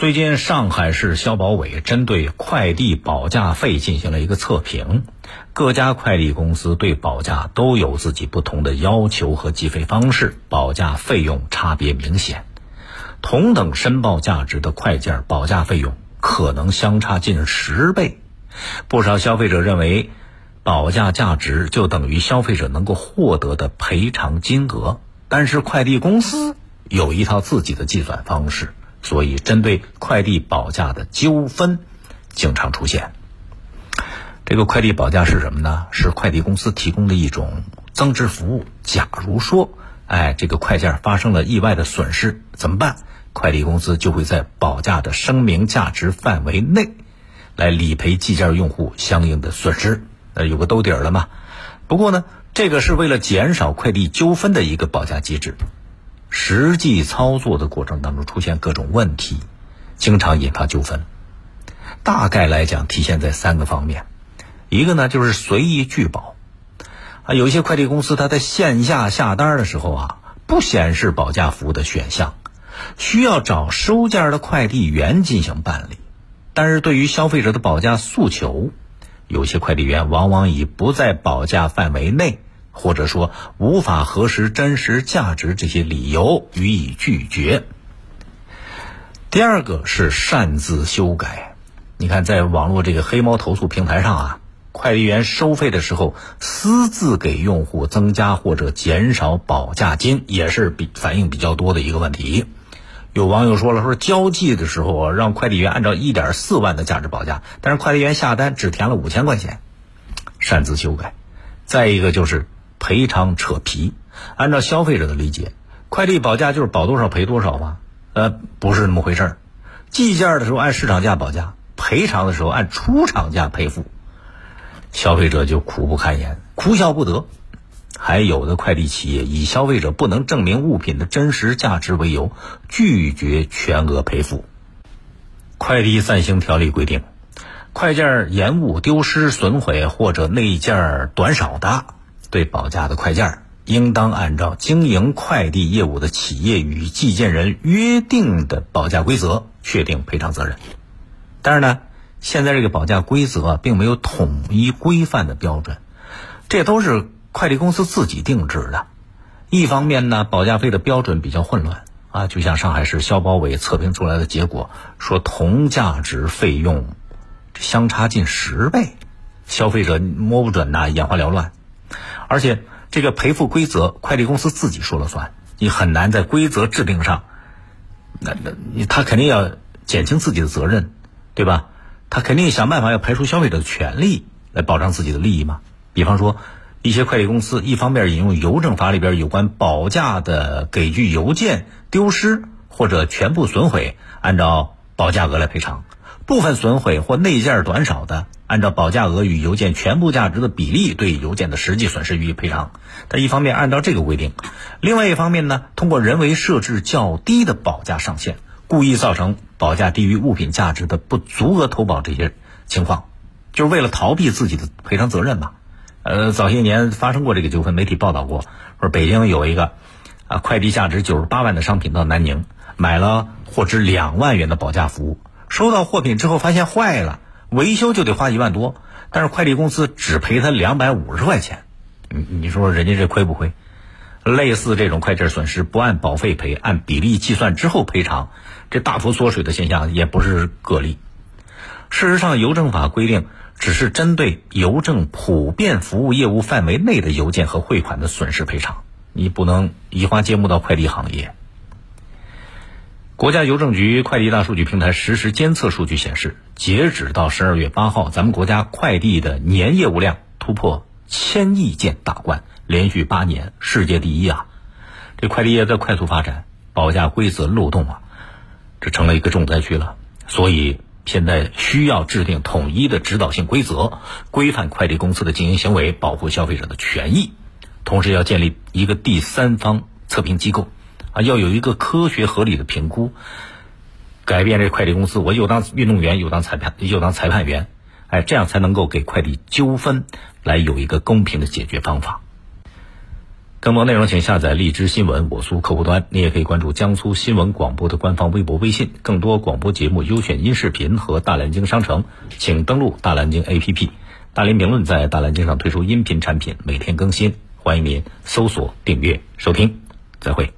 最近上海市消保委针对快递保价费进行了一个测评，各家快递公司对保价都有自己不同的要求和计费方式，保价费用差别明显。同等申报价值的快件保价费用可能相差近10倍，不少消费者认为保价价值就等于消费者能够获得的赔偿金额，但是快递公司有一套自己的计算方式，所以针对快递保价的纠纷经常出现。这个快递保价是什么呢？是快递公司提供的一种增值服务。假如说这个快件发生了意外的损失怎么办？快递公司就会在保价的声明价值范围内来理赔寄件用户相应的损失，有个兜底了嘛。不过呢，这个是为了减少快递纠纷的一个保价机制，实际操作的过程当中出现各种问题，经常引发纠纷。大概来讲体现在3个方面，一个呢就是随意拒保，有一些快递公司它在线下下单的时候不显示保价服务的选项，需要找收件的快递员进行办理。但是对于消费者的保价诉求，有些快递员往往以不在保价范围内，或者说无法核实真实价值这些理由予以拒绝。第二个是擅自修改，你看在网络这个黑猫投诉平台上快递员收费的时候私自给用户增加或者减少保价金，也是反映比较多的一个问题。有网友说了，说交寄的时候让快递员按照 1.4 万的价值保价，但是快递员下单只填了5000块钱，擅自修改。再一个就是赔偿扯皮，按照消费者的理解，快递保价就是保多少赔多少嘛，不是那么回事儿。寄件的时候按市场价保价，赔偿的时候按出厂价赔付，消费者就苦不堪言，哭笑不得。还有的快递企业以消费者不能证明物品的真实价值为由，拒绝全额赔付。快递暂行条例规定，快件延误、丢失、损毁或者内件短少达，对保价的快件应当按照经营快递业务的企业与寄件人约定的保价规则确定赔偿责任。但是呢，现在这个保价规则并没有统一规范的标准，这都是快递公司自己定制的。一方面呢，保价费的标准比较混乱就像上海市消保委测评出来的结果说，同价值费用相差近10倍，消费者摸不准眼花缭乱。而且这个赔付规则快递公司自己说了算，你很难在规则制定上，他肯定要减轻自己的责任，对吧？他肯定想办法要排除消费者的权利来保障自己的利益嘛。比方说一些快递公司一方面引用邮政法里边有关保价的给具邮件丢失或者全部损毁按照保价额来赔偿，部分损毁或内件短少的按照保价额与邮件全部价值的比例对邮件的实际损失予以赔偿。但一方面按照这个规定，另外一方面呢，通过人为设置较低的保价上限，故意造成保价低于物品价值的不足额投保这些情况，就是为了逃避自己的赔偿责任嘛。早些年发生过这个纠纷，媒体报道过，说北京有一个快递价值98万的商品到南宁，买了货值2万元的保价服务，收到货品之后发现坏了，维修就得花1万多，但是快递公司只赔他250块钱，你说人家这亏不亏？类似这种快件损失不按保费赔，按比例计算之后赔偿，这大幅缩水的现象也不是个例。事实上，邮政法规定只是针对邮政普遍服务业务范围内的邮件和汇款的损失赔偿，你不能移花接木到快递行业。国家邮政局快递大数据平台实时监测数据显示，截止到12月8号，咱们国家快递的年业务量突破1000亿件大关，连续8年世界第一啊！这快递业在快速发展，保价规则漏洞这成了一个重灾区了。所以现在需要制定统一的指导性规则，规范快递公司的经营行为，保护消费者的权益。同时要建立一个第三方测评机构要有一个科学合理的评估，改变这快递公司，我又当运动员又当裁判员，这样才能够给快递纠纷来有一个公平的解决方法。更多内容请下载荔枝新闻我苏客户端，你也可以关注江苏新闻广播的官方微博微信，更多广播节目优选音视频和大蓝鲸商城请登录大蓝鲸 APP。 大连评论在大蓝鲸上推出音频产品，每天更新，欢迎您搜索订阅收听，再会。